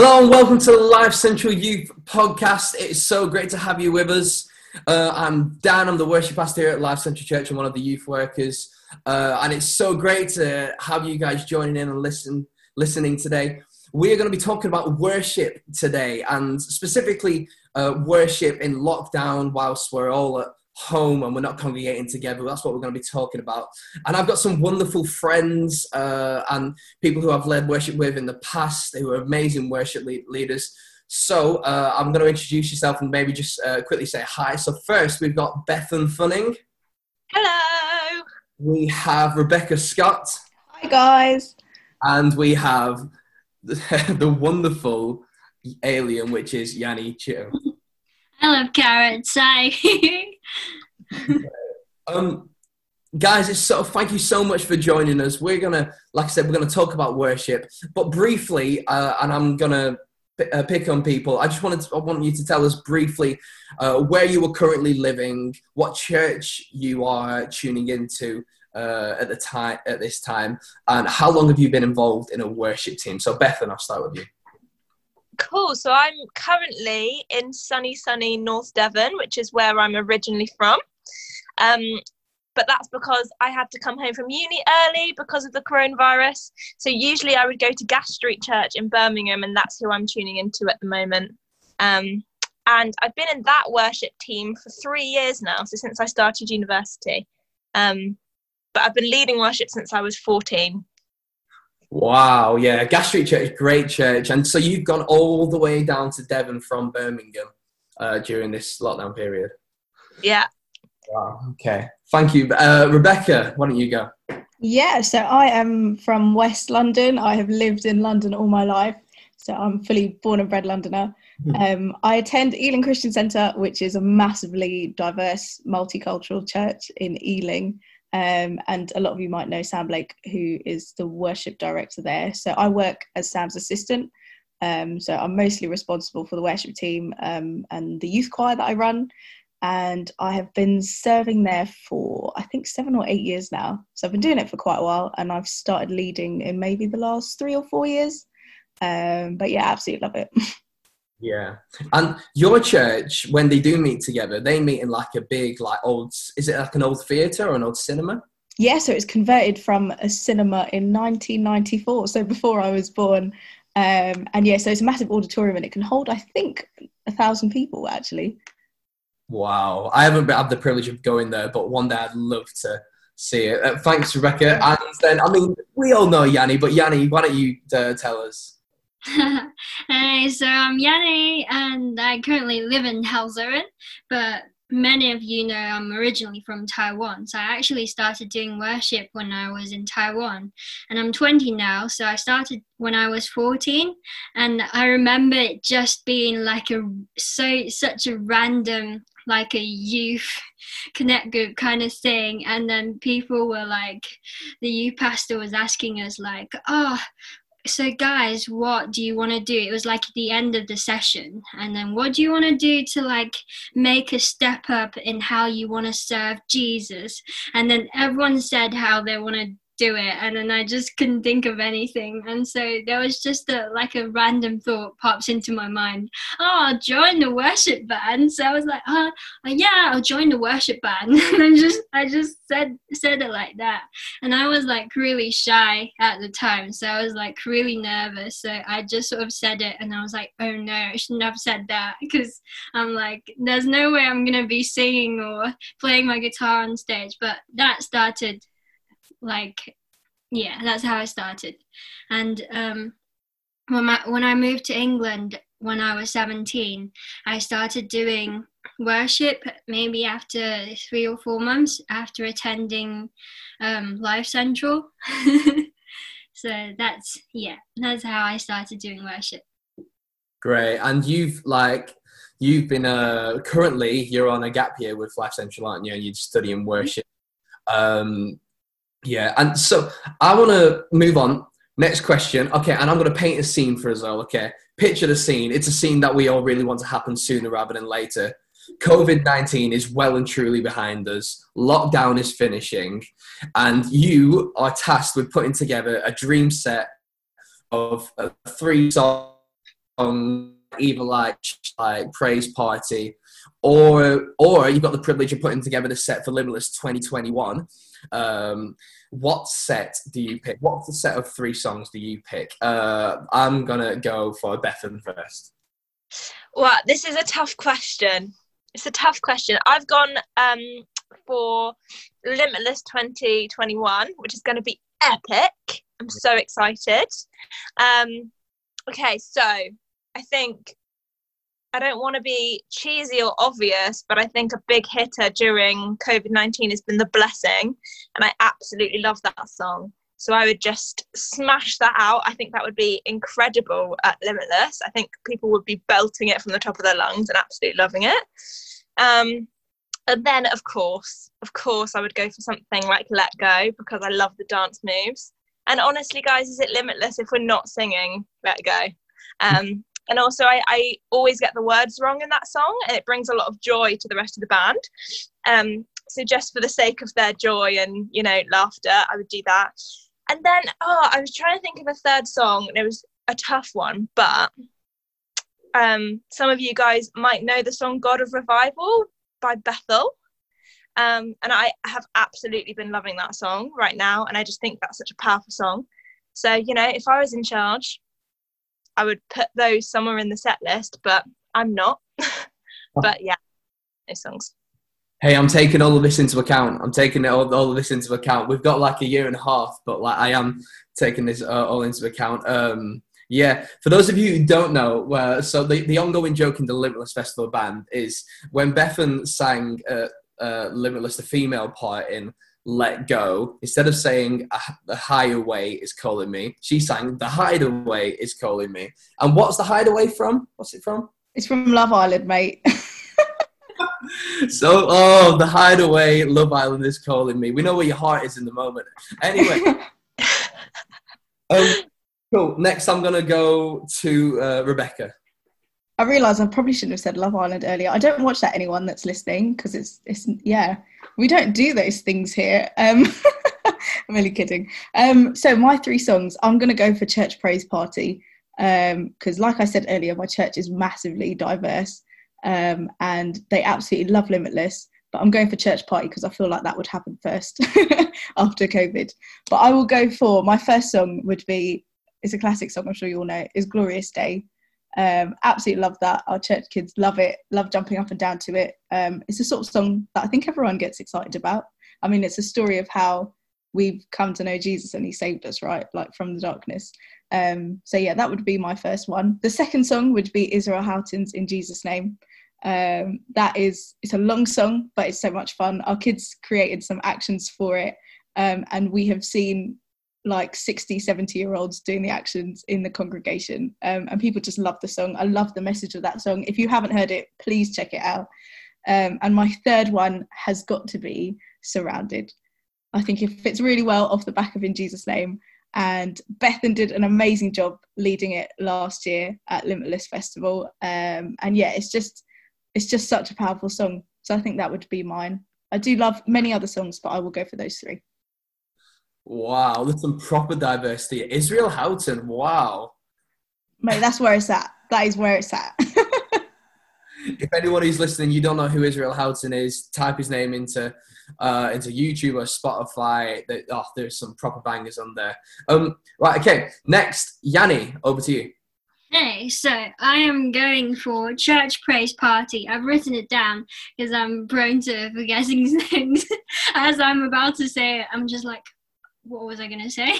Hello and welcome to the Life Central Youth Podcast. It is so great to have you with us. I'm Dan, I'm the worship pastor here at Life Central Church. I'm one of the youth workers. And it's so great to have you guys joining in and listening today. We're going to be talking about worship today, and specifically worship in lockdown whilst we're all at home and we're not congregating together. That's what we're going to be talking about. And I've got some wonderful friends and people who I've led worship with in the past. They were amazing worship leaders. So I'm going to introduce yourself and maybe just quickly say hi. So first, we've got Bethan Funning. Hello. We have Rebecca Scott. Hi, guys. And we have the wonderful alien, which is Yanni Chiu. I love carrots. Hi. Guys, thank you so much for joining us. We're gonna, like I said, we're gonna talk about worship, but briefly, and I'm gonna pick on people. I want you to tell us briefly where you are currently living, what church you are tuning into at this time, and how long have you been involved in a worship team? So, Bethan, I'll start with you. Cool. So I'm currently in sunny North Devon, which is where I'm originally from. But that's because I had to come home from uni early because of the coronavirus. So usually I would go to Gas Street Church in Birmingham, and that's who I'm tuning into at the moment. And I've been in that worship team for 3 years now, so since I started university. But I've been leading worship since I was 14. Wow, yeah, Gas Street Church, great church. And so you've gone all the way down to Devon from Birmingham during this lockdown period. Yeah. Wow, okay. Thank you. Rebecca, why don't you go? Yeah, so I am from West London. I have lived in London all my life, so I'm fully born and bred Londoner. I attend Ealing Christian Centre, which is a massively diverse, multicultural church in Ealing. And a lot of you might know Sam Blake, who is the worship director there. So I work as Sam's assistant. So I'm mostly responsible for the worship team and the youth choir that I run. And I have been serving there for, I think, 7 or 8 years now. So I've been doing it for quite a while, and I've started leading in maybe the last 3 or 4 years. But yeah, I absolutely love it. Yeah. And your church, when they do meet together, they meet in like a big, like old, is it like an old theatre or an old cinema? Yeah, so it's converted from a cinema in 1994, so before I was born. And yeah, so it's a massive auditorium, and it can hold, I think, 1,000 people actually. Wow. I haven't had the privilege of going there, but one day I'd love to see it. Thanks, Rebecca. And then, I mean, we all know Yanni, but Yanni, why don't you tell us? Hey, so I'm Yanni, and I currently live in Hal Zorin, but many of you know I'm originally from Taiwan, so I actually started doing worship when I was in Taiwan, and I'm 20 now, so I started when I was 14, and I remember it just being like such a random, like a youth connect group kind of thing. And then people were like, the youth pastor was asking us like, oh, so guys, what do you want to do? It was like at the end of the session. And then what do you want to do to like make a step up in how you want to serve Jesus? And then everyone said how they want to do it. And then I just couldn't think of anything. And so there was just a random thought pops into my mind. Oh, I'll join the worship band. So I was like, oh, yeah, I'll join the worship band. And I just said it like that. And I was like really shy at the time. So I was like really nervous. So I just sort of said it, and I was like, oh no, I shouldn't have said that, because I'm like, there's no way I'm going to be singing or playing my guitar on stage. But that started that's how I started. And when I moved to England when I was 17, I started doing worship maybe after 3 or 4 months after attending Life Central. So that's how I started doing worship. Great. And you've been currently you're on a gap year with Life Central, aren't you? And you're studying worship. Yeah, and so I want to move on. Next question. Okay, and I'm going to paint a scene for us all, okay? Picture the scene. It's a scene that we all really want to happen sooner rather than later. COVID-19 is well and truly behind us. Lockdown is finishing. And you are tasked with putting together a dream set of 3 songs either like Praise Party, or you've got the privilege of putting together the set for Limitless 2021. What set do you pick? What's the set of three songs do you pick? I'm gonna go for Bethan first. Well, this is a tough question. It's a tough question. I've gone for Limitless 2021, which is going to be epic. I'm so excited. Okay, so I think I don't want to be cheesy or obvious, but I think a big hitter during COVID-19 has been The Blessing, and I absolutely love that song. So I would just smash that out. I think that would be incredible at Limitless. I think people would be belting it from the top of their lungs and absolutely loving it. And then, of course, I would go for something like Let Go, because I love the dance moves. And honestly, guys, is it Limitless if we're not singing Let Go? And also, I always get the words wrong in that song, and it brings a lot of joy to the rest of the band. So just for the sake of their joy and, you know, laughter, I would do that. And then, I was trying to think of a third song, and it was a tough one, but some of you guys might know the song God of Revival by Bethel. And I have absolutely been loving that song right now, and I just think that's such a powerful song. So, you know, if I was in charge, I would put those somewhere in the set list, but I'm not. But yeah, those songs. Hey, I'm taking all of this into account. We've got like a year and a half, but like I am taking this all into account. Yeah, for those of you who don't know, so the ongoing joke in the Limitless Festival band is when Bethan sang Limitless, the female part in Let Go, instead of saying the highway is calling me, she sang the hideaway is calling me. And what's the hideaway from? What's it from? It's from Love Island, mate. So, the hideaway, Love Island is calling me. We know where your heart is in the moment. Anyway. Cool. Next, I'm going to go to Rebecca. I realise I probably shouldn't have said Love Island earlier. I don't watch that, anyone that's listening, because it's we don't do those things here. I'm really kidding. So my three songs, I'm going to go for Church Praise Party, because like I said earlier, my church is massively diverse. And they absolutely love Limitless, but I'm going for Church Party because I feel like that would happen first after COVID. But I will go for, my first song would be, it's a classic song, I'm sure you all know, is Glorious Day. Absolutely love that. Our church kids love it, love jumping up and down to it. It's the sort of song that I think everyone gets excited about. I mean, it's a story of how we've come to know Jesus and he saved us, right? Like from the darkness. So yeah, that would be my first one. The second song would be Israel Houghton's In Jesus' Name. It's a long song, but it's so much fun. Our kids created some actions for it. And we have seen like 60, 70 year olds doing the actions in the congregation. And people just love the song. I love the message of that song. If you haven't heard it, please check it out. And my third one has got to be Surrounded. I think it fits really well off the back of In Jesus' Name. And Bethan did an amazing job leading it last year at Limitless Festival. And yeah, it's just such a powerful song. So I think that would be mine. I do love many other songs, but I will go for those three. Wow, there's some proper diversity. Israel Houghton, wow. Mate, that's where it's at. That is where it's at. If anyone who's listening, you don't know who Israel Houghton is, type his name into YouTube or Spotify. There's some proper bangers on there. Right, okay. Next, Yanni, over to you. Hey, so I am going for Church Praise Party. I've written it down because I'm prone to forgetting things. As I'm about to say it, I'm just like, what was I going to say?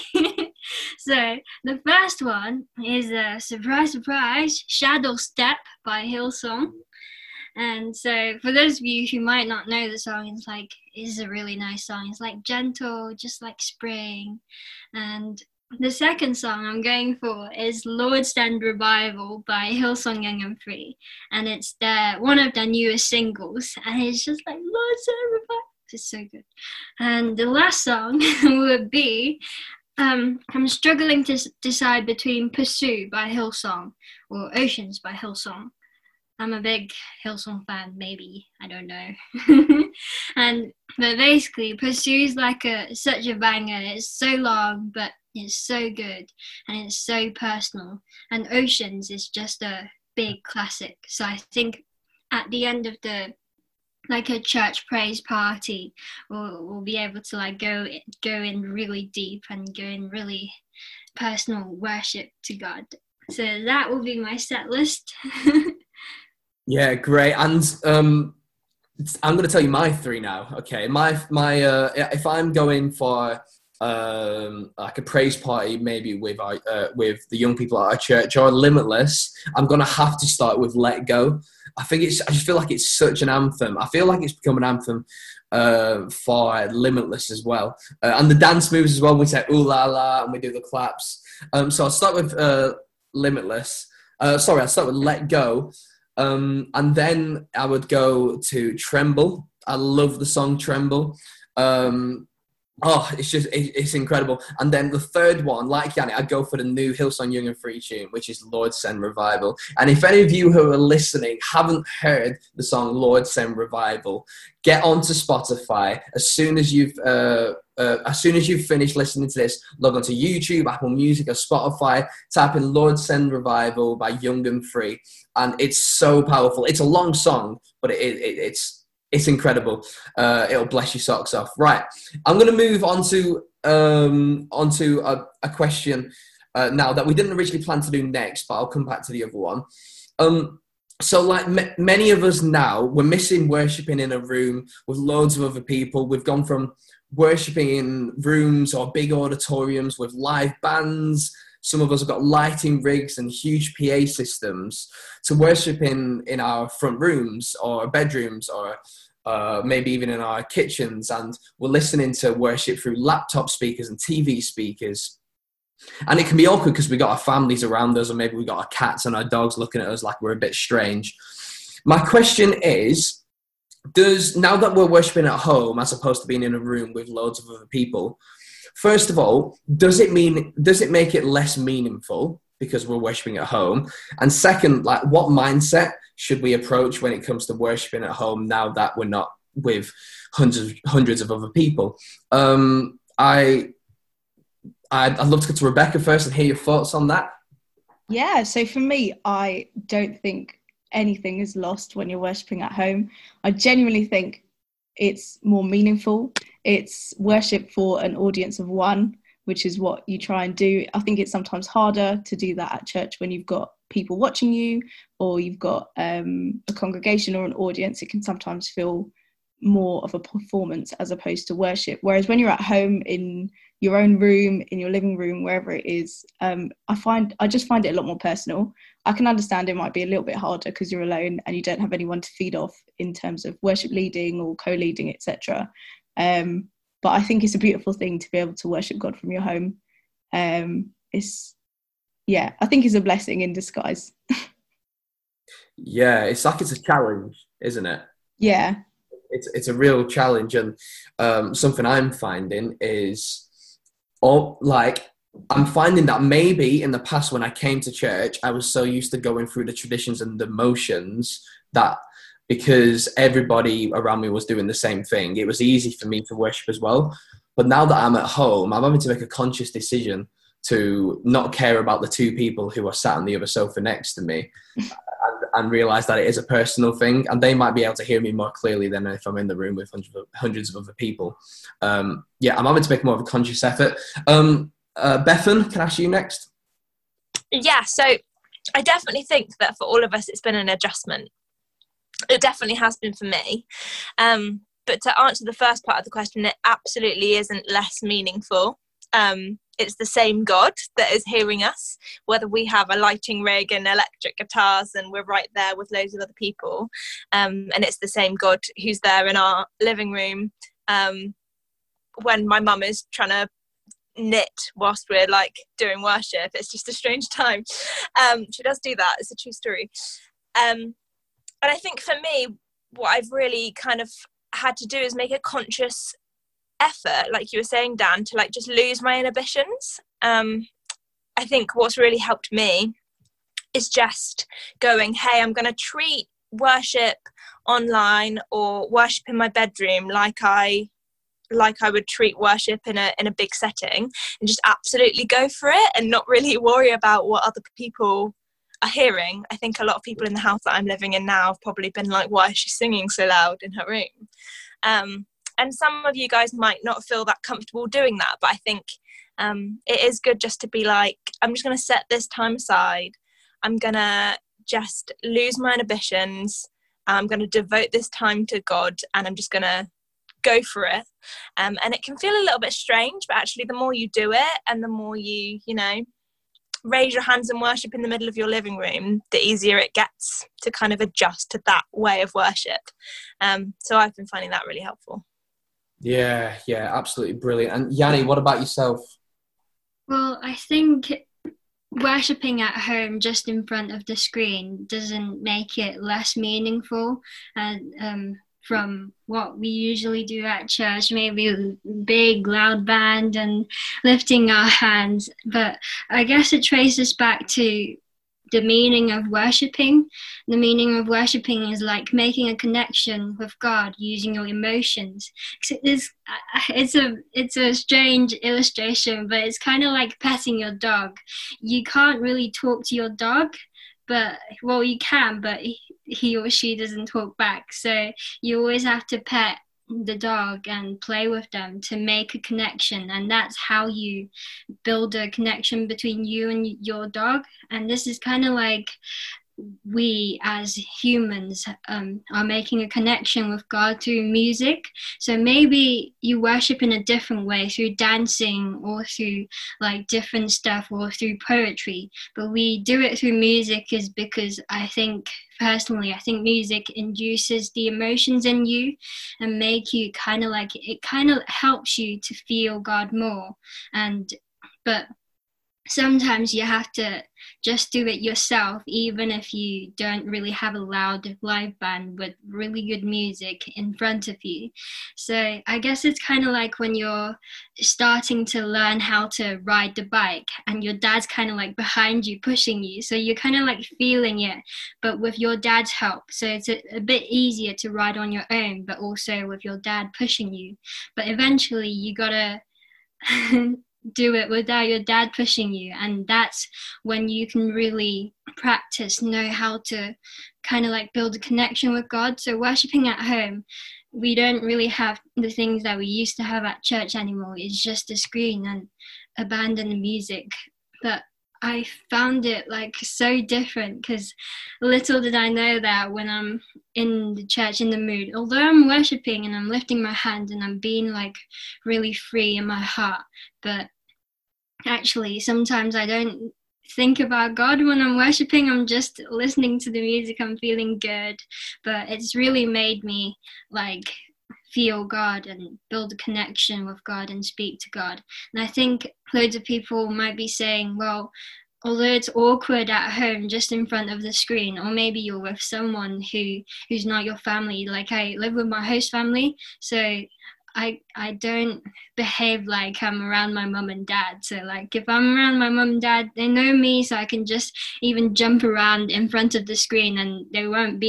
So the first one is surprise, surprise, Shadow Step by Hillsong. And so for those of you who might not know the song, it's a really nice song. It's like gentle, just like spring. And the second song I'm going for is Lord Send Revival by Hillsong Young and Free. And it's one of their newest singles. And it's just like, Lord Send Revival. It's so good. And the last song would be, I'm struggling to decide between Pursue by Hillsong or Oceans by Hillsong. I'm a big Hillsong fan, maybe, I don't know. But basically, Pursue is like such a banger. It's so long, but it's so good, and it's so personal. And Oceans is just a big classic. So I think at the end of a church praise party, we'll be able to go in really deep and go in really personal worship to God. So that will be my set list. Yeah, great. And I'm going to tell you my three now. Okay, my if I'm going for a praise party, maybe with the young people at our church or Limitless, I'm going to have to start with Let Go. I just feel like it's such an anthem. I feel like it's become an anthem for Limitless as well. And the dance moves as well. We say ooh la la and we do the claps. So I'll start with Limitless. I'll start with Let Go. And then I would go to Tremble. I love the song Tremble. It's incredible. And then the third one, like Yanni, I'd go for the new Hillsong Young and Free tune, which is Lord Send Revival. And if any of you who are listening haven't heard the song Lord Send Revival, get onto Spotify as soon as you've finished listening to this, log onto YouTube, Apple Music, or Spotify, type in Lord Send Revival by Young and Free. And it's so powerful. It's a long song, but it's incredible. It'll bless your socks off. Right. I'm going to move onto a question now that we didn't originally plan to do next, but I'll come back to the other one. So like many of us now, we're missing worshiping in a room with loads of other people. We've gone from worshiping in rooms or big auditoriums with live bands. Some of us have got lighting rigs and huge PA systems to worship in our front rooms or bedrooms or maybe even in our kitchens. And we're listening to worship through laptop speakers and TV speakers. And it can be awkward because we got our families around us, or maybe we got our cats and our dogs looking at us like we're a bit strange. My question is, now that we're worshiping at home as opposed to being in a room with loads of other people, first of all, does it make it less meaningful because we're worshiping at home? And second, what mindset should we approach when it comes to worshiping at home now that we're not with hundreds of other people? I'd love to go to Rebecca first and hear your thoughts on that. Yeah, so for me, I don't think anything is lost when you're worshiping at home. I genuinely think it's more meaningful. It's worship for an audience of one, which is what you try and do. I think it's sometimes harder to do that at church when you've got people watching you, or you've got a congregation or an audience. It can sometimes feel more of a performance as opposed to worship. Whereas when you're at home in your own room, in your living room, wherever it is, I just find it a lot more personal. I can understand it might be a little bit harder because you're alone and you don't have anyone to feed off in terms of worship leading or co-leading, etc. But I think it's a beautiful thing to be able to worship God from your home. I think it's a blessing in disguise. Yeah, it's a challenge, isn't it? Yeah. It's a real challenge, and something I'm finding is, I'm finding that maybe in the past when I came to church, I was so used to going through the traditions and the motions that because everybody around me was doing the same thing, it was easy for me to worship as well. But now that I'm at home, I'm having to make a conscious decision to not care about the two people who are sat on the other sofa next to me and realise that it is a personal thing, and they might be able to hear me more clearly than if I'm in the room with hundreds of other people. I'm having to make more of a conscious effort. Bethan, can I ask you next? Yeah, so I definitely think that for all of us it's been an adjustment. It definitely has been for me. But to answer the first part of the question, it absolutely isn't less meaningful. It's the same God that is hearing us, whether we have a lighting rig and electric guitars and we're right there with loads of other people. And it's the same God who's there in our living room when my mum is trying to knit whilst we're doing worship. It's just a strange time. She does do that. It's a true story. And I think for me, what I've really kind of had to do is make a conscious effort, like you were saying, Dan, to just lose my inhibitions. I think what's really helped me is just going, hey, I'm going to treat worship online or worship in my bedroom like I would treat worship in a big setting, and just absolutely go for it and not really worry about what other people are hearing. I think a lot of people in the house that I'm living in now have probably been like, why is she singing so loud in her room? And some of you guys might not feel that comfortable doing that, but I think it is good just to be like, I'm just going to set this time aside. I'm going to just lose my inhibitions. I'm going to devote this time to God, and I'm just going to go for it. And it can feel a little bit strange, but actually the more you do it and the more you raise your hands and worship in the middle of your living room, the easier it gets to kind of adjust to that way of worship. So I've been finding that really helpful. Yeah, absolutely brilliant. And Yanni, what about yourself? Well, I think worshipping at home just in front of the screen doesn't make it less meaningful and from what we usually do at church, maybe a big loud band and lifting our hands. But I guess it traces back to the meaning of worshipping. The meaning of worshipping is like making a connection with God using your emotions. It's a strange illustration, but it's kind of like petting your dog. You can't really talk to your dog, you can, but he or she doesn't talk back. So you always have to pet the dog and play with them to make a connection, and that's how you build a connection between you and your dog. And this is kind of like we as humans are making a connection with God through music. So maybe you worship in a different way, through dancing or through like different stuff or through poetry, but we do it through music is because I think music induces the emotions in you and make you kind of like, it kind of helps you to feel God more. But sometimes you have to just do it yourself, even if you don't really have a loud live band with really good music in front of you. So I guess it's kind of like when you're starting to learn how to ride the bike and your dad's kind of like behind you pushing you. So you're kind of like feeling it, but with your dad's help. So it's a bit easier to ride on your own, but also with your dad pushing you. But eventually you gotta do it without your dad pushing you, and that's when you can really practice, know how to kind of like build a connection with God. So worshipping at home, we don't really have the things that we used to have at church anymore. It's just a screen and a band and the music. But I found it like so different, because little did I know that when I'm in the church in the mood, although I'm worshipping and I'm lifting my hand and I'm being like really free in my heart, but actually sometimes I don't think about God when I'm worshipping. I'm just listening to the music, I'm feeling good, but it's really made me like feel God and build a connection with God and speak to God. And I think loads of people might be saying, well, although it's awkward at home just in front of the screen, or maybe you're with someone who's not your family. Like I live with my host family, so I don't behave like I'm around my mum and dad. So like if I'm around my mum and dad, they know me, so I can just even jump around in front of the screen and they won't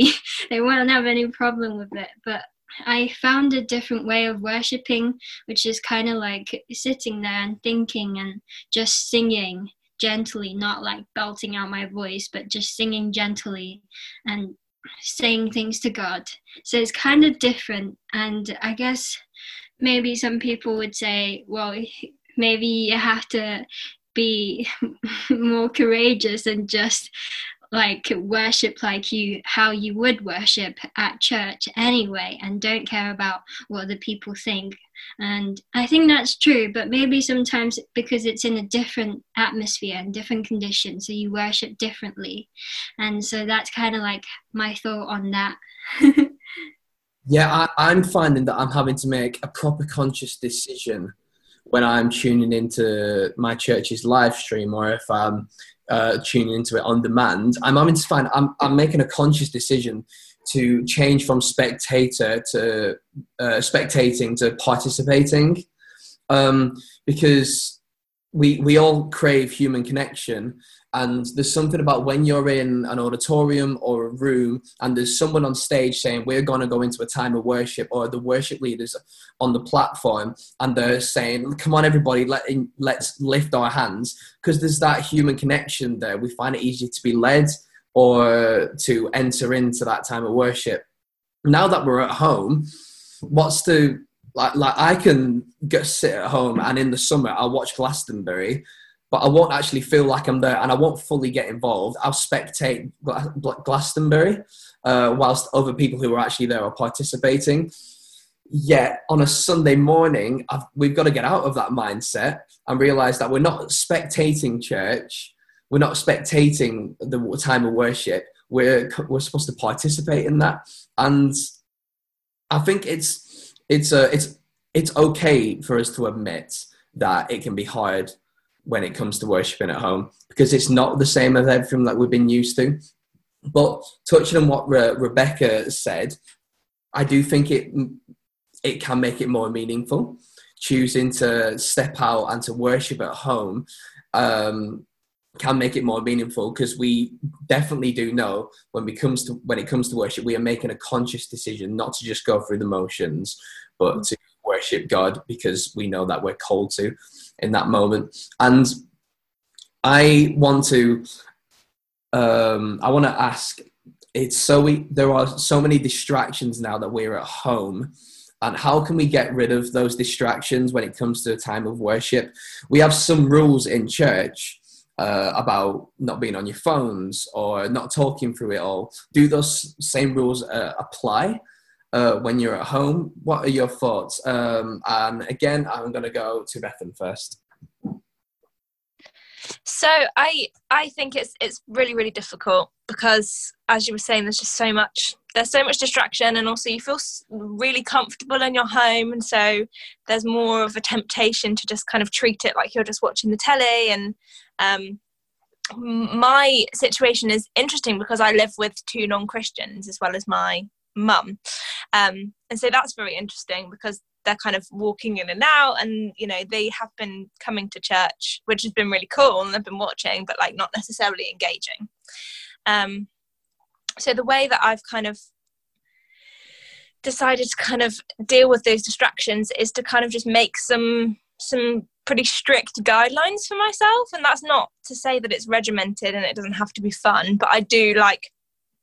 have any problem with it. But I found a different way of worshipping, which is kind of like sitting there and thinking and just singing gently, not like belting out my voice, but just singing gently and saying things to God. So it's kind of different. And I guess maybe some people would say, well, maybe you have to be more courageous and just like worship like how you would worship at church anyway, and don't care about what the people think. And I think that's true, but maybe sometimes because it's in a different atmosphere and different conditions, so you worship differently. And so that's kind of like my thought on that. Yeah, I'm finding that I'm having to make a proper conscious decision when I'm tuning into my church's live stream, or if I'm tuning into it on demand, I'm having to find, I'm making a conscious decision to change from spectator to spectating to participating, because we all crave human connection, And there's something about when you're in an auditorium or a room and there's someone on stage saying, we're going to go into a time of worship, or the worship leaders on the platform and they're saying, come on, everybody, let's lift our hands. Because there's that human connection there. We find it easier to be led or to enter into that time of worship. Now that we're at home, I can go sit at home, and in the summer I'll watch Glastonbury, but I won't actually feel like I'm there and I won't fully get involved. I'll spectate Glastonbury whilst other people who are actually there are participating. Yet on a Sunday morning, we've got to get out of that mindset and realise that we're not spectating church. We're not spectating the time of worship. We're supposed to participate in that. And I think it's okay for us to admit that it can be hard when it comes to worshiping at home, because it's not the same as everything that we've been used to. But touching on what Rebecca said, I do think it can make it more meaningful, choosing to step out and to worship at home. Can make it more meaningful, because we definitely do know when it comes to worship, we are making a conscious decision not to just go through the motions, but to worship God, because we know that we're called to in that moment. And I want to ask, there are so many distractions now that we're at home. And how can we get rid of those distractions when it comes to a time of worship? We have some rules in church about not being on your phones or not talking through it all. Do those same rules apply when you're at home? What are your thoughts? And again, I'm going to go to Bethan first. So I think it's really, really difficult, because as you were saying, there's just so much. There's so much distraction, and also you feel really comfortable in your home, and so there's more of a temptation to just kind of treat it like you're just watching the telly. And my situation is interesting because I live with two non-Christians as well as my mum, and so that's very interesting because they're kind of walking in and out, and you know, they have been coming to church, which has been really cool, and they've been watching, but like not necessarily engaging. So the way that I've kind of decided to kind of deal with those distractions is to kind of just make some pretty strict guidelines for myself. And that's not to say that it's regimented and it doesn't have to be fun, but I do like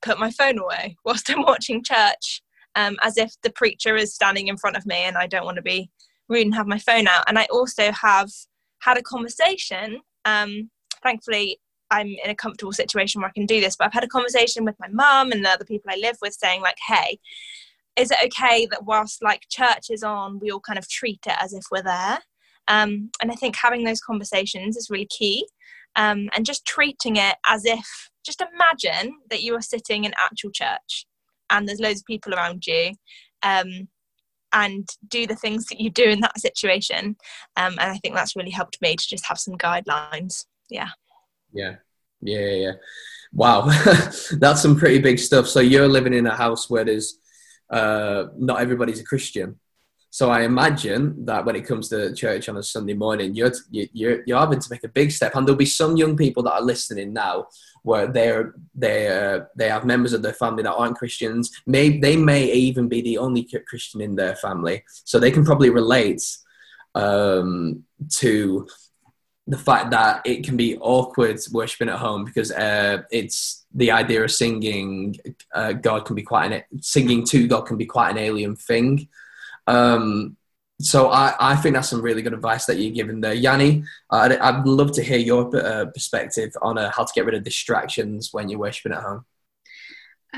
put my phone away whilst I'm watching church, as if the preacher is standing in front of me and I don't want to be rude and have my phone out. And I also have had a conversation, thankfully, I'm in a comfortable situation where I can do this, but I've had a conversation with my mum and the other people I live with saying like, hey, is it okay that whilst like church is on, we all kind of treat it as if we're there? And I think having those conversations is really key, and just treating it as if, just imagine that you are sitting in actual church and there's loads of people around you, and do the things that you do in that situation. And I think that's really helped me to just have some guidelines. Yeah. Yeah. Wow. That's some pretty big stuff. So you're living in a house where there's not everybody's a Christian. So I imagine that when it comes to church on a Sunday morning, you're having to make a big step. And there'll be some young people that are listening now where they have members of their family that aren't Christians. They may even be the only Christian in their family. So they can probably relate to the fact that it can be awkward worshiping at home, because it's the idea of singing. Singing to God can be quite an alien thing. So I think that's some really good advice that you're giving there, Yanni. I'd love to hear your perspective on how to get rid of distractions when you're worshiping at home.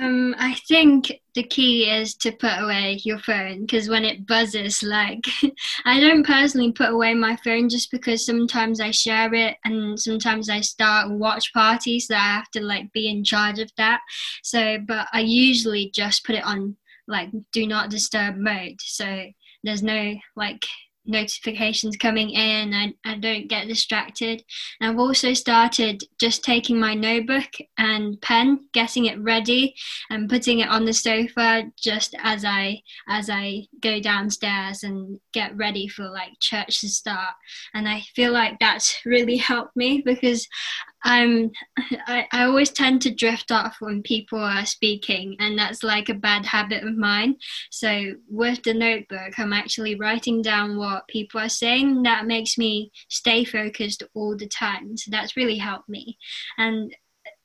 I think the key is to put away your phone, because when it buzzes, like I don't personally put away my phone, just because sometimes I share it and sometimes I start watch parties that I have to like be in charge of that. So, but I usually just put it on like do not disturb mode. So there's no like notifications coming in, and I don't get distracted. And I've also started just taking my notebook and pen, getting it ready and putting it on the sofa just as I go downstairs and get ready for like church to start. And I feel like that's really helped me, because I always tend to drift off when people are speaking, and that's like a bad habit of mine. So with the notebook, I'm actually writing down what people are saying. That makes me stay focused all the time. So that's really helped me. And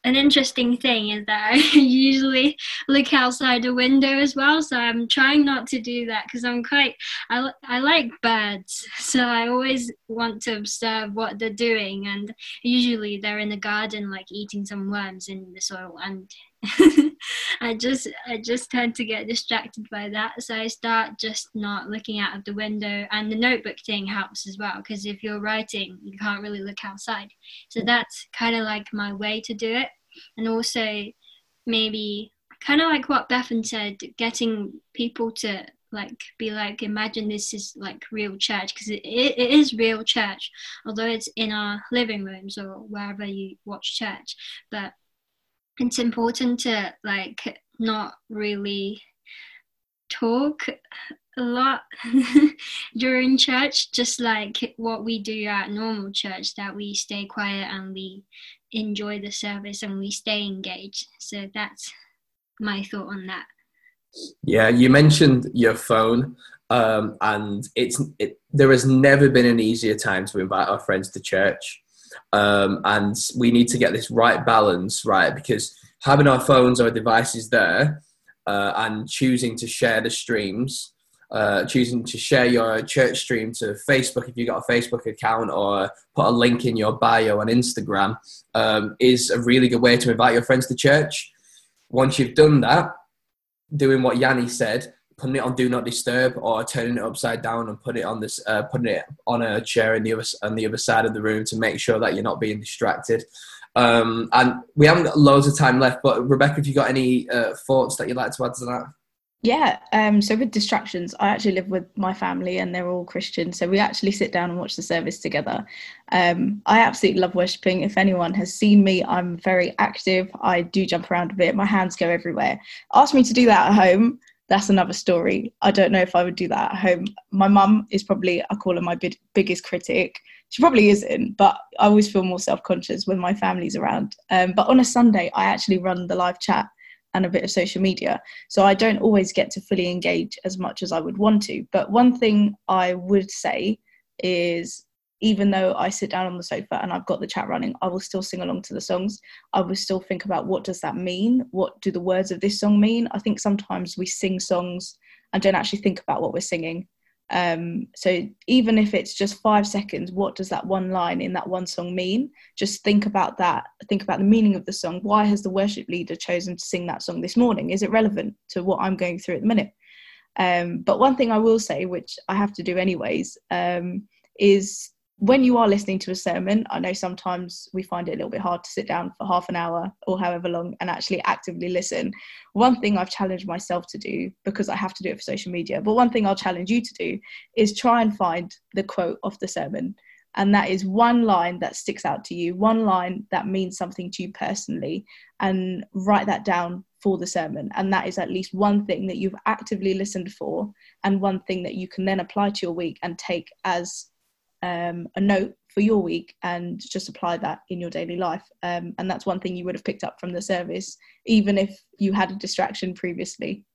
an interesting thing is that I usually look outside the window as well, so I'm trying not to do that because I like birds, so I always want to observe what they're doing, and usually they're in the garden like eating some worms in the soil, and I just tend to get distracted by that, so I start just not looking out of the window. And the notebook thing helps as well, because if you're writing you can't really look outside, so that's kind of like my way to do it. And also maybe kind of like what Bethan said, getting people to like be like, imagine this is like real church, because it is real church, although it's in our living rooms or wherever you watch church. But it's important to like not really talk a lot during church, just like what we do at normal church, that we stay quiet and we enjoy the service and we stay engaged. So that's my thought on that. Yeah, you mentioned your phone, and there has never been an easier time to invite our friends to church. And we need to get this right balance, right? Because having our phones or devices there, and choosing to share the streams, choosing to share your church stream to Facebook if you've got a Facebook account, or put a link in your bio on Instagram, is a really good way to invite your friends to church. Once you've done that, doing what Yanni said, putting it on Do Not Disturb, or turning it upside down and putting it on a chair on the other side of the room to make sure that you're not being distracted. And we haven't got loads of time left, but Rebecca, have you got any thoughts that you'd like to add to that? Yeah, so with distractions, I actually live with my family and they're all Christian, so we actually sit down and watch the service together. I absolutely love worshipping. If anyone has seen me, I'm very active. I do jump around a bit. My hands go everywhere. Ask me to do that at home, that's another story. I don't know if I would do that at home. My mum is probably, I call her my biggest critic. She probably isn't, but I always feel more self-conscious when my family's around. But on a Sunday, I actually run the live chat and a bit of social media. So I don't always get to fully engage as much as I would want to. But one thing I would say is, even though I sit down on the sofa and I've got the chat running, I will still sing along to the songs. I will still think about, what does that mean? What do the words of this song mean? I think sometimes we sing songs and don't actually think about what we're singing. So even if it's just 5 seconds, what does that one line in that one song mean? Just think about that. Think about the meaning of the song. Why has the worship leader chosen to sing that song this morning? Is it relevant to what I'm going through at the minute? But one thing I will say, which I have to do anyways, is when you are listening to a sermon, I know sometimes we find it a little bit hard to sit down for half an hour or however long and actually actively listen. One thing I've challenged myself to do, because I have to do it for social media, but one thing I'll challenge you to do is try and find the quote of the sermon. And that is one line that sticks out to you, one line that means something to you personally, and write that down for the sermon. And that is at least one thing that you've actively listened for, and one thing that you can then apply to your week and take as a note for your week and just apply that in your daily life. And that's one thing you would have picked up from the service, even if you had a distraction previously.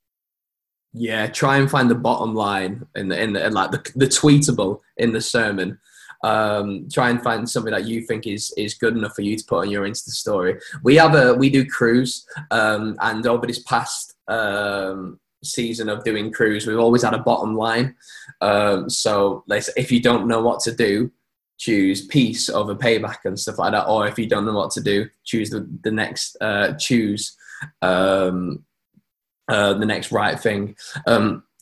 Yeah, try and find the bottom line in the tweetable in the sermon. Try and find something that you think is good enough for you to put on your Insta story. We do crews, and over this past season of doing crews, we've always had a bottom line. So if you don't know what to do, choose peace over payback and stuff like that. Or if you don't know what to do, choose the next right thing.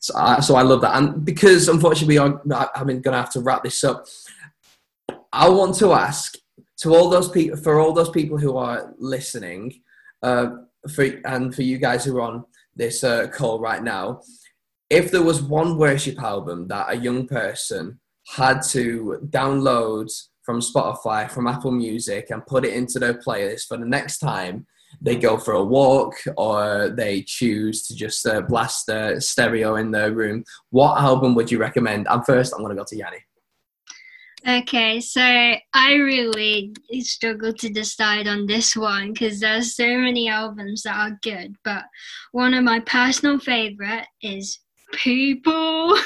So I love that. And because unfortunately I'm going to have to wrap this up, I want to ask to all those people, for all those people who are listening, for you guys who are on this call right now, if there was one worship album that a young person had to download from Spotify, from Apple Music, and put it into their playlist for the next time they go for a walk or they choose to just blast the stereo in their room, what album would you recommend? And first, I'm going to go to Yanni. Okay, so I really struggled to decide on this one because there's so many albums that are good, but one of my personal favourite is People.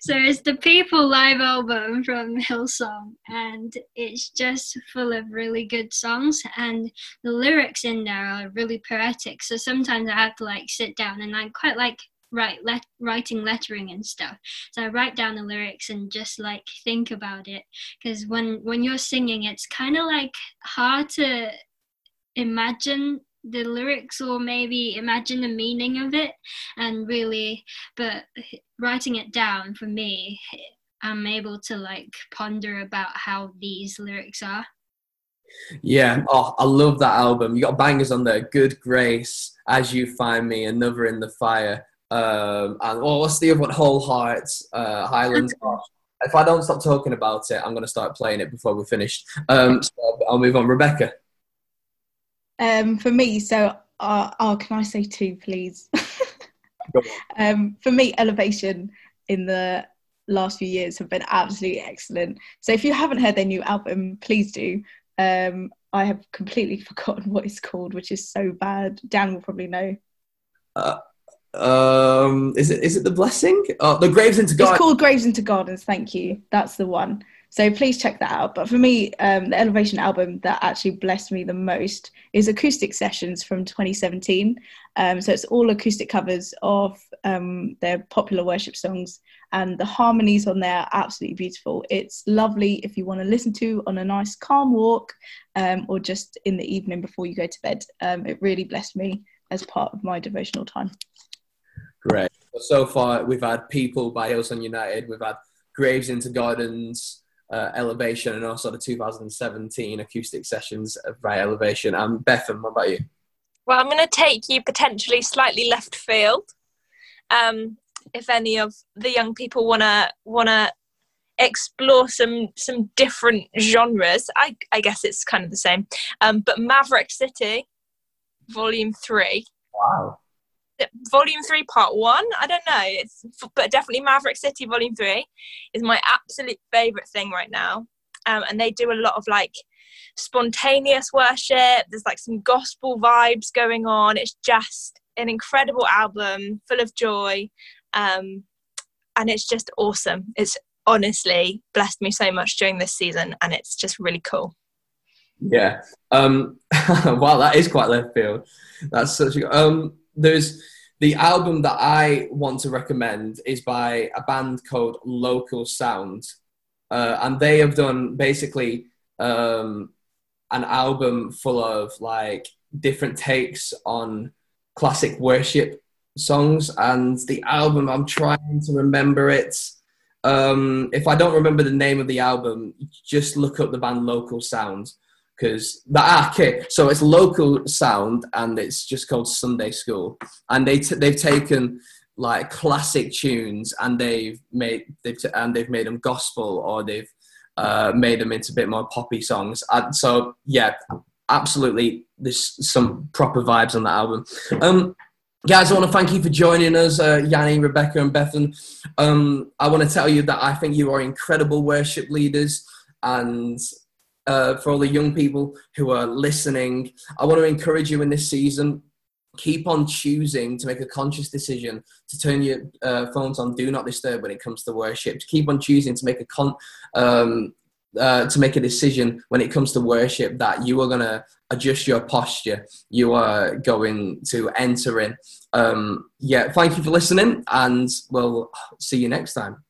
So it's the People live album from Hillsong, and it's just full of really good songs, and the lyrics in there are really poetic, so sometimes I have to like sit down, and I quite like writing lettering and stuff, so I write down the lyrics and just like think about it, because when you're singing it's kind of like hard to imagine the lyrics or maybe imagine the meaning of it, and really, but writing it down for me, I'm able to like ponder about how these lyrics are. Yeah, oh, I love that album. You got bangers on there, Good Grace, As You Find Me, Another in the Fire, and what's the other one? Whole Hearts, Highlands. If I don't stop talking about it, I'm going to start playing it before we're finished. So I'll move on. Rebecca. For me, so can I say two, please? For me, Elevation in the last few years have been absolutely excellent. So if you haven't heard their new album, please do. I have completely forgotten what it's called, which is so bad. Dan will probably know. Is it The Blessing? The Graves into Gardens. It's called Graves into Gardens, thank you. That's the one. So please check that out. But for me, the Elevation album that actually blessed me the most is Acoustic Sessions from 2017. So it's all acoustic covers of their popular worship songs, and the harmonies on there are absolutely beautiful. It's lovely if you want to listen to on a nice calm walk, or just in the evening before you go to bed. It really blessed me as part of my devotional time. Great. So far, we've had People by Hillsong United. We've had Graves into Gardens, Elevation, and also the 2017 Acoustic Sessions by Elevation. And Bethan, what about you? Well, I'm going to take you potentially slightly left field. If any of the young people wanna explore some different genres, I guess it's kind of the same. But Maverick City, Volume 3. Wow. Volume 3, Part 1. I don't know. But definitely Maverick City Volume 3 is my absolute favourite thing right now. And they do a lot of like spontaneous worship. There's like some gospel vibes going on. It's just an incredible album, full of joy, and it's just awesome. It's honestly blessed me so much during this season, and it's just really cool. Yeah. Wow, that is quite left field. That's such a there's the album that I want to recommend is by a band called Local Sound, and they have done basically an album full of like different takes on classic worship songs, and the album, I'm trying to remember it. If I don't remember the name of the album, just look up the band Local Sound. Because so it's Local Sound, and it's just called Sunday School, and they've taken like classic tunes, and they've made them gospel, or they've made them into a bit more poppy songs. And so yeah, absolutely, there's some proper vibes on that album. Guys, I want to thank you for joining us, Yanni, Rebecca, and Bethan. I want to tell you that I think you are incredible worship leaders, and for all the young people who are listening, I want to encourage you in this season, keep on choosing to make a conscious decision to turn your phones on Do Not Disturb when it comes to worship. Keep on choosing to make a decision when it comes to worship that you are going to adjust your posture. You are going to enter in. Thank you for listening, and we'll see you next time.